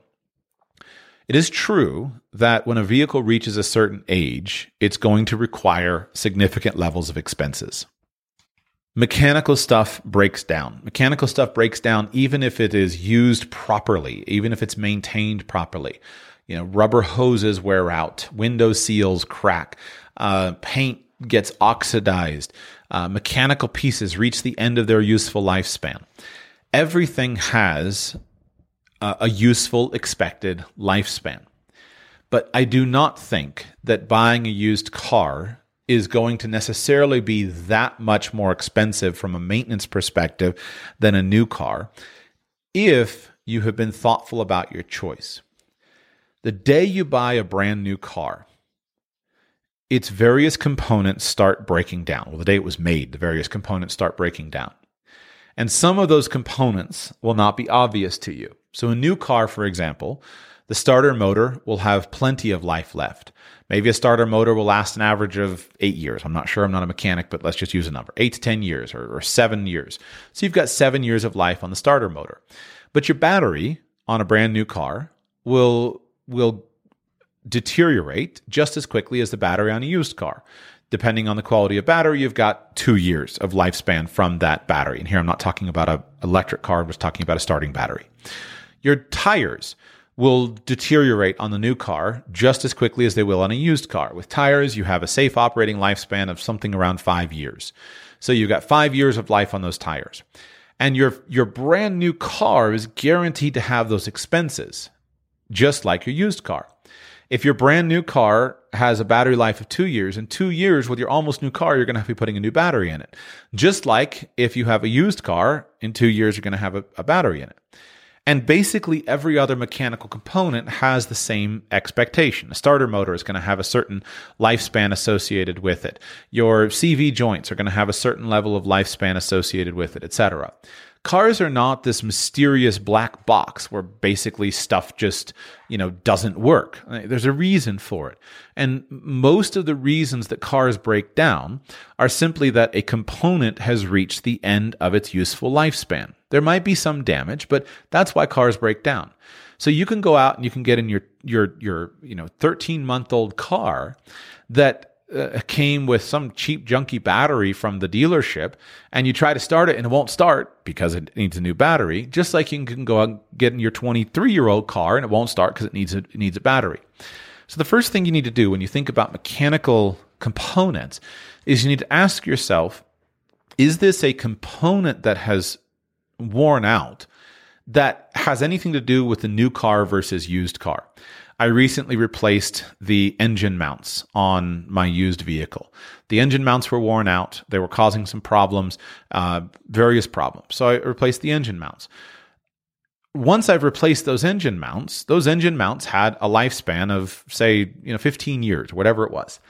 It is true that when a vehicle reaches a certain age, it's going to require significant levels of expenses. Mechanical stuff breaks down. Mechanical stuff breaks down even if it is used properly, even if it's maintained properly. Rubber hoses wear out, window seals crack, paint gets oxidized, mechanical pieces reach the end of their useful lifespan. Everything has a useful expected lifespan. But I do not think that buying a used car is going to necessarily be that much more expensive from a maintenance perspective than a new car if you have been thoughtful about your choice. The day you buy a brand new car, its various components start breaking down. Well, the day it was made, the various components start breaking down. And some of those components will not be obvious to you. So a new car, for example, The starter motor will have plenty of life left. Maybe a starter motor will last an average of 8 years. I'm not sure, I'm not a mechanic, but let's just use a number. 8 to 10 years or 7 years. So you've got 7 years of life on the starter motor. But your battery on a brand new car will deteriorate just as quickly as the battery on a used car. Depending on the quality of battery, you've got 2 years of lifespan from that battery. And here I'm not talking about an electric car, I'm just talking about a starting battery. Your tires will deteriorate on the new car just as quickly as they will on a used car. With tires, you have a safe operating lifespan of something around 5 years. So you've got 5 years of life on those tires. And your brand new car is guaranteed to have those expenses, just like your used car. If your brand new car has a battery life of 2 years, in 2 years with your almost new car, you're going to have to be putting a new battery in it. Just like if you have a used car, in 2 years, you're going to have a battery in it. And basically every other mechanical component has the same expectation. A starter motor is going to have a certain lifespan associated with it. Your CV joints are going to have a certain level of lifespan associated with it, etc. Cars are not this mysterious black box where basically stuff just, doesn't work. There's a reason for it. And most of the reasons that cars break down are simply that a component has reached the end of its useful lifespan. There might be some damage, but that's why cars break down. So you can go out and you can get in your 13-month-old car that came with some cheap junky battery from the dealership, and you try to start it and it won't start because it needs a new battery, just like you can go out and get in your 23-year-old car and it won't start because it needs a battery. So the first thing you need to do when you think about mechanical components is you need to ask yourself, is this a component that has worn out that has anything to do with the new car versus used car? I recently replaced the engine mounts on my used vehicle. The engine mounts were worn out. They were causing some problems, various problems. So I replaced the engine mounts. Once I've replaced those engine mounts had a lifespan of, say, 15 years, whatever it was.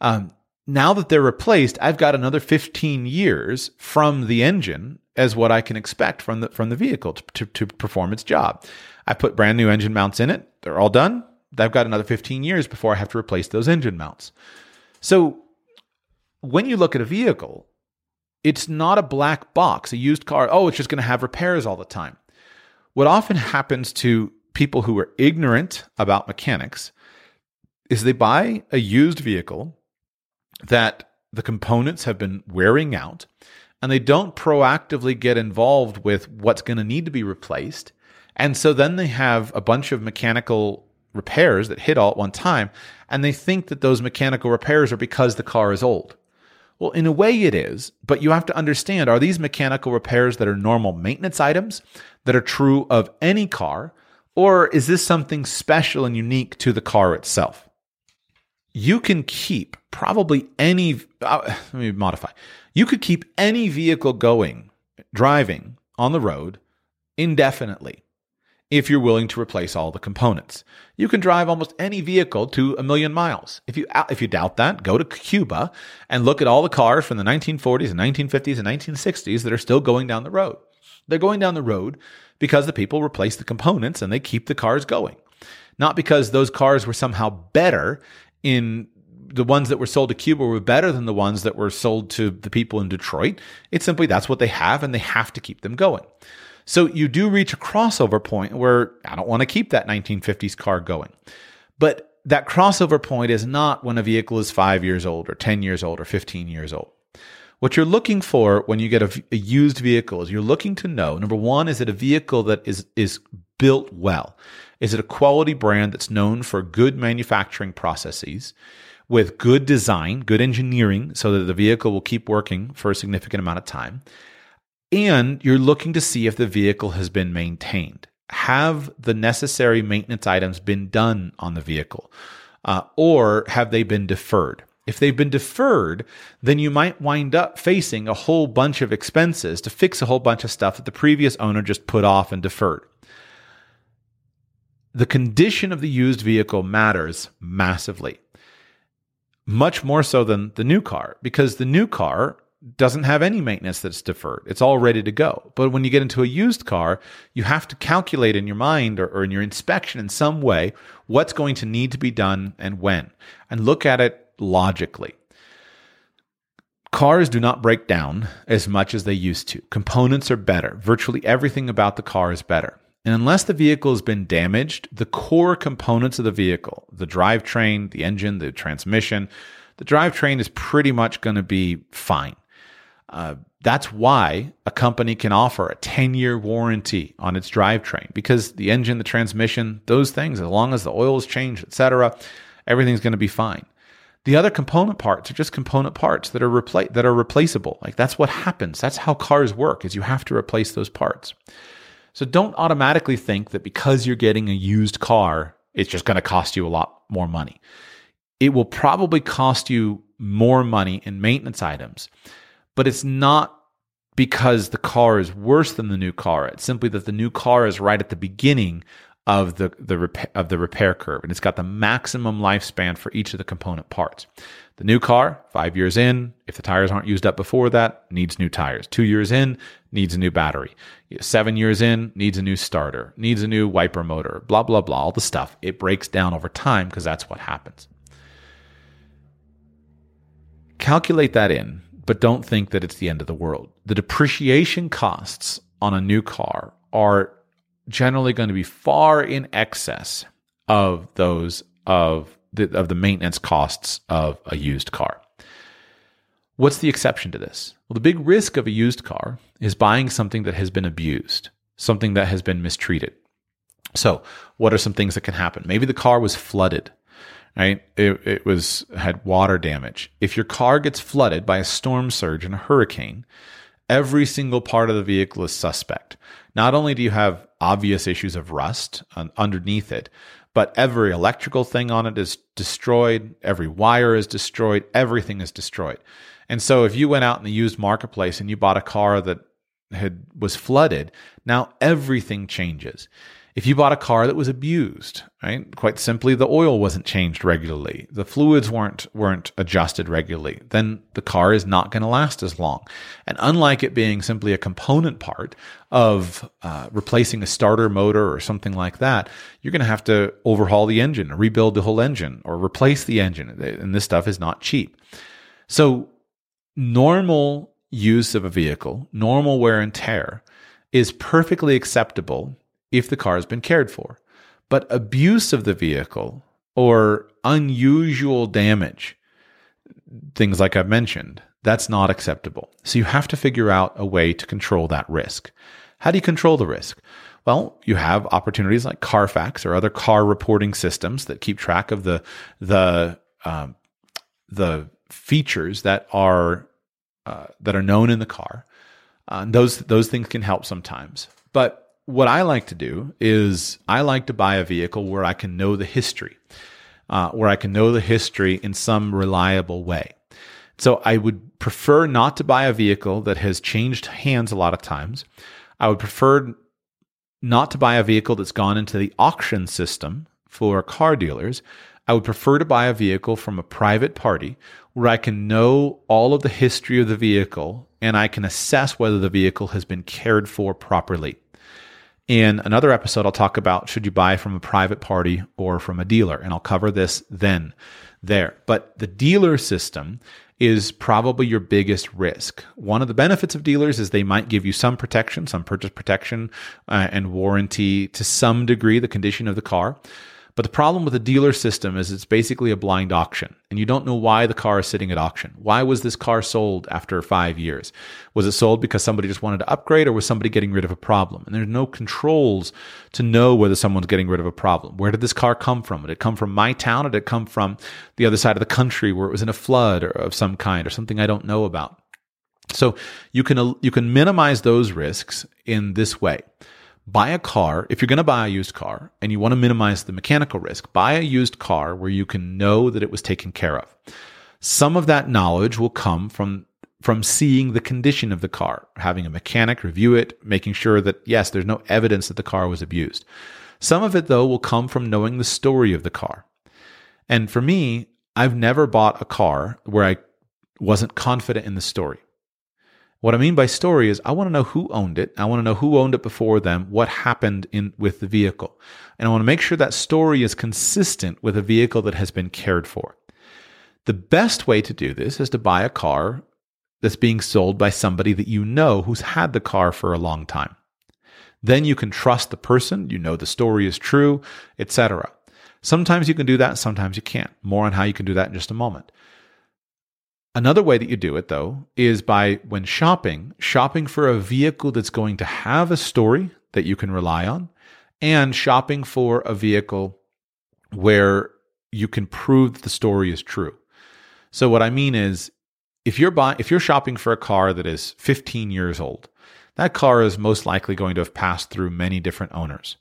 Now that they're replaced, I've got another 15 years from the engine as what I can expect from the vehicle to perform its job. I put brand new engine mounts in it. They're all done. I've got another 15 years before I have to replace those engine mounts. So when you look at a vehicle, it's not a black box, a used car. Oh, it's just going to have repairs all the time. What often happens to people who are ignorant about mechanics is they buy a used vehicle that the components have been wearing out, and they don't proactively get involved with what's going to need to be replaced. And so then they have a bunch of mechanical repairs that hit all at one time, and they think that those mechanical repairs are because the car is old. Well, in a way it is, but you have to understand, are these mechanical repairs that are normal maintenance items that are true of any car, or is this something special and unique to the car itself? You can keep probably You could keep any vehicle driving on the road indefinitely, if you're willing to replace all the components. You can drive almost any vehicle to 1,000,000 miles. If you doubt that, go to Cuba and look at all the cars from the 1940s and 1950s and 1960s that are still going down the road. They're going down the road because the people replace the components and they keep the cars going, not because those cars were somehow better. In the ones that were sold to Cuba were better than the ones that were sold to the people in Detroit. It's simply that's what they have, and they have to keep them going. So you do reach a crossover point where I don't want to keep that 1950s car going. But that crossover point is not when a vehicle is 5 years old or 10 years old or 15 years old. What you're looking for when you get a used vehicle is you're looking to know, number one, is it a vehicle that is built well? Is it a quality brand that's known for good manufacturing processes with good design, good engineering, so that the vehicle will keep working for a significant amount of time? And you're looking to see if the vehicle has been maintained. Have the necessary maintenance items been done on the vehicle? Or have they been deferred? If they've been deferred, then you might wind up facing a whole bunch of expenses to fix a whole bunch of stuff that the previous owner just put off and deferred. The condition of the used vehicle matters massively, much more so than the new car, because the new car doesn't have any maintenance that's deferred. It's all ready to go. But when you get into a used car, you have to calculate in your mind or in your inspection in some way what's going to need to be done and when, and look at it logically. Cars do not break down as much as they used to. Components are better. Virtually everything about the car is better. And unless the vehicle has been damaged, the core components of the vehicle, the drivetrain, the engine, the transmission, the drivetrain is pretty much going to be fine. That's why a company can offer a 10-year warranty on its drivetrain, because the engine, the transmission, those things, as long as the oil is changed, etc., everything's going to be fine. The other component parts are just component parts that are replaceable. Like, that's what happens. That's how cars work, is you have to replace those parts. So don't automatically think that because you're getting a used car, it's just going to cost you a lot more money. It will probably cost you more money in maintenance items, but it's not because the car is worse than the new car. It's simply that the new car is right at the beginning of the repair curve, and it's got the maximum lifespan for each of the component parts. The new car, 5 years in, if the tires aren't used up before that, needs new tires. 2 years in, needs a new battery. 7 years in, needs a new starter, needs a new wiper motor, blah, blah, blah, all the stuff. It breaks down over time because that's what happens. Calculate that in, but don't think that it's the end of the world. The depreciation costs on a new car are generally going to be far in excess of those of the maintenance costs of a used car. What's the exception to this? Well, the big risk of a used car is buying something that has been abused, something that has been mistreated. So what are some things that can happen? Maybe the car was flooded, right? It had water damage. If your car gets flooded by a storm surge and a hurricane, every single part of the vehicle is suspect. Not only do you have obvious issues of rust underneath it, but every electrical thing on it is destroyed. Every wire is destroyed. Everything is destroyed. And so if you went out in the used marketplace and you bought a car that was flooded, now everything changes. If you bought a car that was abused, right? Quite simply, the oil wasn't changed regularly. The fluids weren't adjusted regularly. Then the car is not going to last as long. And unlike it being simply a component part of replacing a starter motor or something like that, you're going to have to overhaul the engine, or rebuild the whole engine, or replace the engine. And this stuff is not cheap. So normal use of a vehicle, normal wear and tear, is perfectly acceptable if the car has been cared for. But abuse of the vehicle or unusual damage, things like I've mentioned, that's not acceptable. So you have to figure out a way to control that risk. How do you control the risk? Well, you have opportunities like Carfax or other car reporting systems that keep track of the features that are known in the car. Those things can help sometimes, but what I like to do is I like to buy a vehicle where I can know the history, in some reliable way. So I would prefer not to buy a vehicle that has changed hands a lot of times. I would prefer not to buy a vehicle that's gone into the auction system for car dealers. I would prefer to buy a vehicle from a private party where I can know all of the history of the vehicle and I can assess whether the vehicle has been cared for properly. In another episode, I'll talk about should you buy from a private party or from a dealer, and I'll cover this then there. But the dealer system is probably your biggest risk. One of the benefits of dealers is they might give you some protection, some purchase protection and warranty to some degree, the condition of the car. But the problem with the dealer system is it's basically a blind auction, and you don't know why the car is sitting at auction. Why was this car sold after 5 years? Was it sold because somebody just wanted to upgrade, or was somebody getting rid of a problem? And there's no controls to know whether someone's getting rid of a problem. Where did this car come from? Did it come from my town, or did it come from the other side of the country where it was in a flood or of some kind, or something I don't know about? So you can minimize those risks in this way. Buy a car. If you're going to buy a used car and you want to minimize the mechanical risk, buy a used car where you can know that it was taken care of. Some of that knowledge will come from seeing the condition of the car, having a mechanic review it, making sure that, yes, there's no evidence that the car was abused. Some of it, though, will come from knowing the story of the car. And for me, I've never bought a car where I wasn't confident in the story. What I mean by story is I want to know who owned it. I want to know who owned it before them, what happened with the vehicle. And I want to make sure that story is consistent with a vehicle that has been cared for. The best way to do this is to buy a car that's being sold by somebody that you know who's had the car for a long time. Then you can trust the person, you know the story is true, etc. Sometimes you can do that, sometimes you can't. More on how you can do that in just a moment. Another way that you do it, though, is by, when shopping for a vehicle that's going to have a story that you can rely on, and shopping for a vehicle where you can prove that the story is true. So what I mean is, if you're shopping for a car that is 15 years old, that car is most likely going to have passed through many different owners.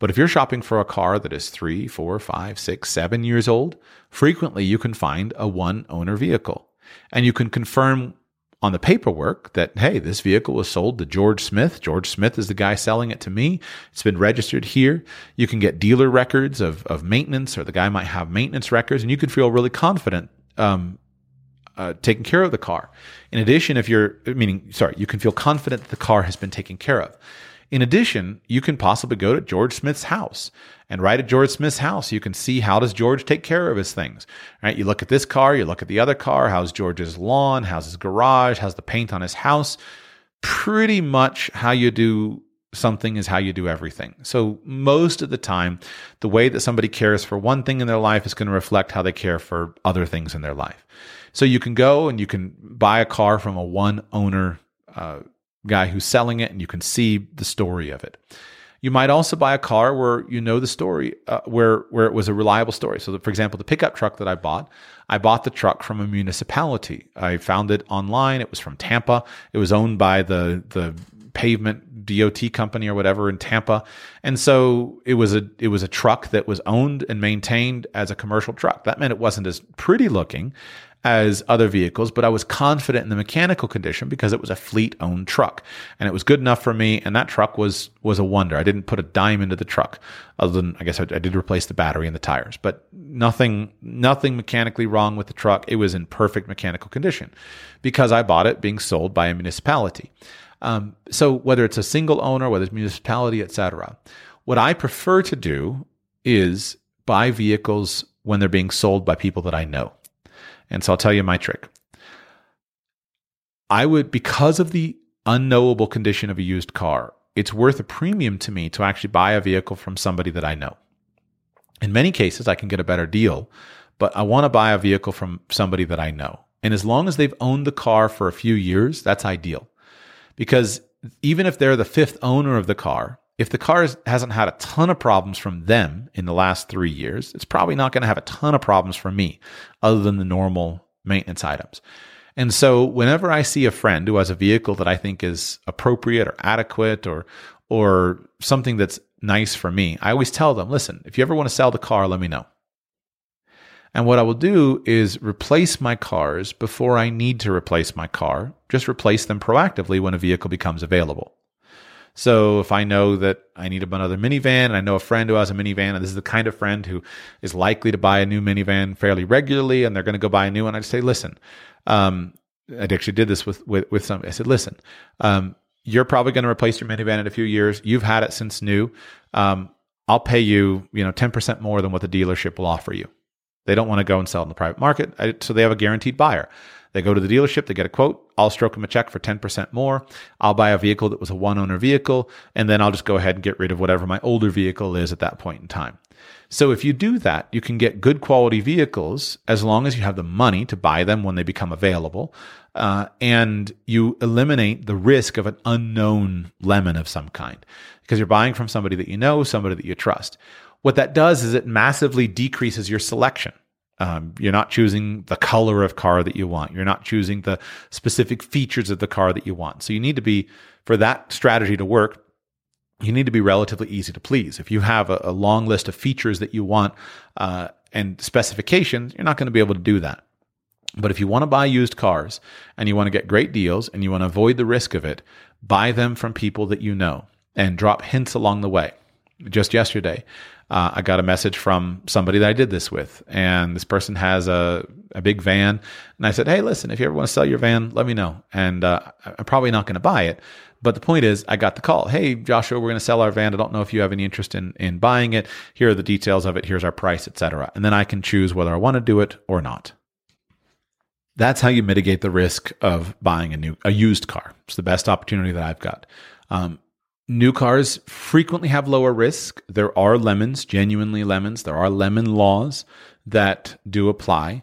But if you're shopping for a car that is 3, 4, 5, 6, 7 years old, frequently you can find a one-owner vehicle. And you can confirm on the paperwork that, hey, this vehicle was sold to George Smith. George Smith is the guy selling it to me. It's been registered here. You can get dealer records of maintenance, or the guy might have maintenance records, and you can feel really confident taking care of the car. In addition, you can feel confident that the car has been taken care of. In addition, you can possibly go to George Smith's house, and right at George Smith's house, you can see how does George take care of his things, right? You look at this car, you look at the other car, how's George's lawn, how's his garage, how's the paint on his house. Pretty much how you do something is how you do everything. So most of the time, the way that somebody cares for one thing in their life is going to reflect how they care for other things in their life. So you can go and you can buy a car from a one-owner guy who's selling it, and you can see the story of it. You might also buy a car where you know the story, where it was a reliable story. So, for example, the pickup truck that I bought the truck from a municipality. I found it online. It was from Tampa. It was owned by the pavement DOT company or whatever in Tampa, and so it was a truck that was owned and maintained as a commercial truck. That meant it wasn't as pretty looking as other vehicles, but I was confident in the mechanical condition because it was a fleet-owned truck, and it was good enough for me, and that truck was a wonder. I didn't put a dime into the truck, other than, I guess, I did replace the battery and the tires, but nothing mechanically wrong with the truck. It was in perfect mechanical condition because I bought it being sold by a municipality. So whether it's a single owner, whether it's municipality, etc., what I prefer to do is buy vehicles when they're being sold by people that I know. And so I'll tell you my trick. Because of the unknowable condition of a used car, it's worth a premium to me to actually buy a vehicle from somebody that I know. In many cases, I can get a better deal, but I want to buy a vehicle from somebody that I know. And as long as they've owned the car for a few years, that's ideal. Because even if they're the fifth owner of the car, if the car hasn't had a ton of problems from them in the last 3 years, it's probably not going to have a ton of problems from me other than the normal maintenance items. And so whenever I see a friend who has a vehicle that I think is appropriate or adequate or something that's nice for me, I always tell them, listen, if you ever want to sell the car, let me know. And what I will do is replace my cars before I need to replace my car. Just replace them proactively when a vehicle becomes available. So if I know that I need another minivan, and I know a friend who has a minivan, and this is the kind of friend who is likely to buy a new minivan fairly regularly, and they're going to go buy a new one, I'd say, listen, I actually did this with somebody. I said, listen, you're probably going to replace your minivan in a few years. You've had it since new. I'll pay you, 10% more than what the dealership will offer you. They don't want to go and sell in the private market, so they have a guaranteed buyer. They go to the dealership, they get a quote, I'll stroke them a check for 10% more, I'll buy a vehicle that was a one-owner vehicle, and then I'll just go ahead and get rid of whatever my older vehicle is at that point in time. So if you do that, you can get good quality vehicles as long as you have the money to buy them when they become available, and you eliminate the risk of an unknown lemon of some kind, because you're buying from somebody that you know, somebody that you trust. What that does is it massively decreases your selection. You're not choosing the color of car that you want. You're not choosing the specific features of the car that you want. So you need to be, for that strategy to work, you need to be relatively easy to please. If you have a long list of features that you want and specifications, you're not going to be able to do that. But if you want to buy used cars and you want to get great deals and you want to avoid the risk of it, buy them from people that you know and drop hints along the way. just yesterday, I got a message from somebody that I did this with, and this person has a big van. And I said, hey, listen, if you ever want to sell your van, let me know. And I'm probably not going to buy it. But the point is, I got the call. Hey, Joshua, we're going to sell our van. I don't know if you have any interest in buying it. Here are the details of it. Here's our price, etc. And then I can choose whether I want to do it or not. That's how you mitigate the risk of buying a used car. It's the best opportunity that I've got. New cars frequently have lower risk. There are lemons, genuinely lemons. There are lemon laws that do apply.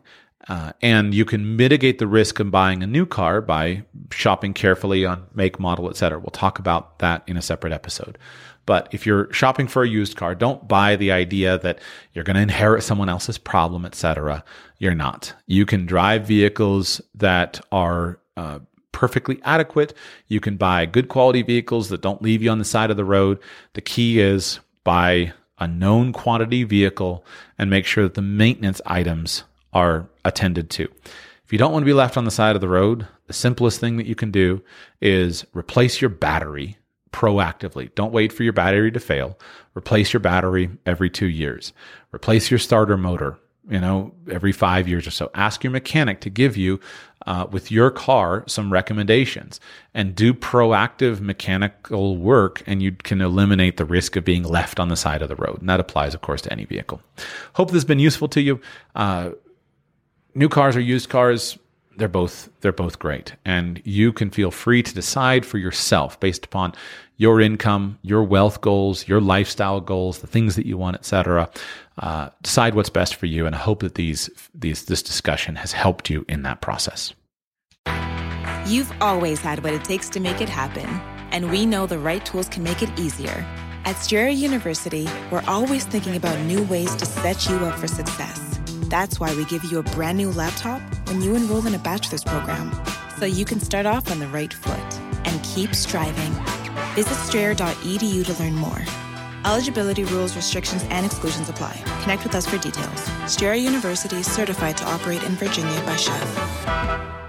And you can mitigate the risk of buying a new car by shopping carefully on make, model, et cetera. We'll talk about that in a separate episode. But if you're shopping for a used car, don't buy the idea that you're going to inherit someone else's problem, et cetera. You're not. You can drive vehicles that are perfectly adequate. You can buy good quality vehicles that don't leave you on the side of the road. The key is buy a known quantity vehicle and make sure that the maintenance items are attended to. If you don't want to be left on the side of the road, the simplest thing that you can do is replace your battery proactively. Don't wait for your battery to fail. Replace your battery every 2 years. Replace your starter motor, every 5 years or so. Ask your mechanic to give you, with your car, some recommendations, and do proactive mechanical work, and you can eliminate the risk of being left on the side of the road. And that applies, of course, to any vehicle. Hope this has been useful to you. New cars or used cars, they're both great. And you can feel free to decide for yourself based upon your income, your wealth goals, your lifestyle goals, the things that you want, etc. Decide what's best for you, and I hope that this discussion has helped you in that process. You've always had what it takes to make it happen, and we know the right tools can make it easier. At Strayer University, we're always thinking about new ways to set you up for success. That's why we give you a brand new laptop when you enroll in a bachelor's program, so you can start off on the right foot and keep striving. Visit strayer.edu to learn more. Eligibility rules, restrictions, and exclusions apply. Connect with us for details. Strayer University is certified to operate in Virginia by CHEV.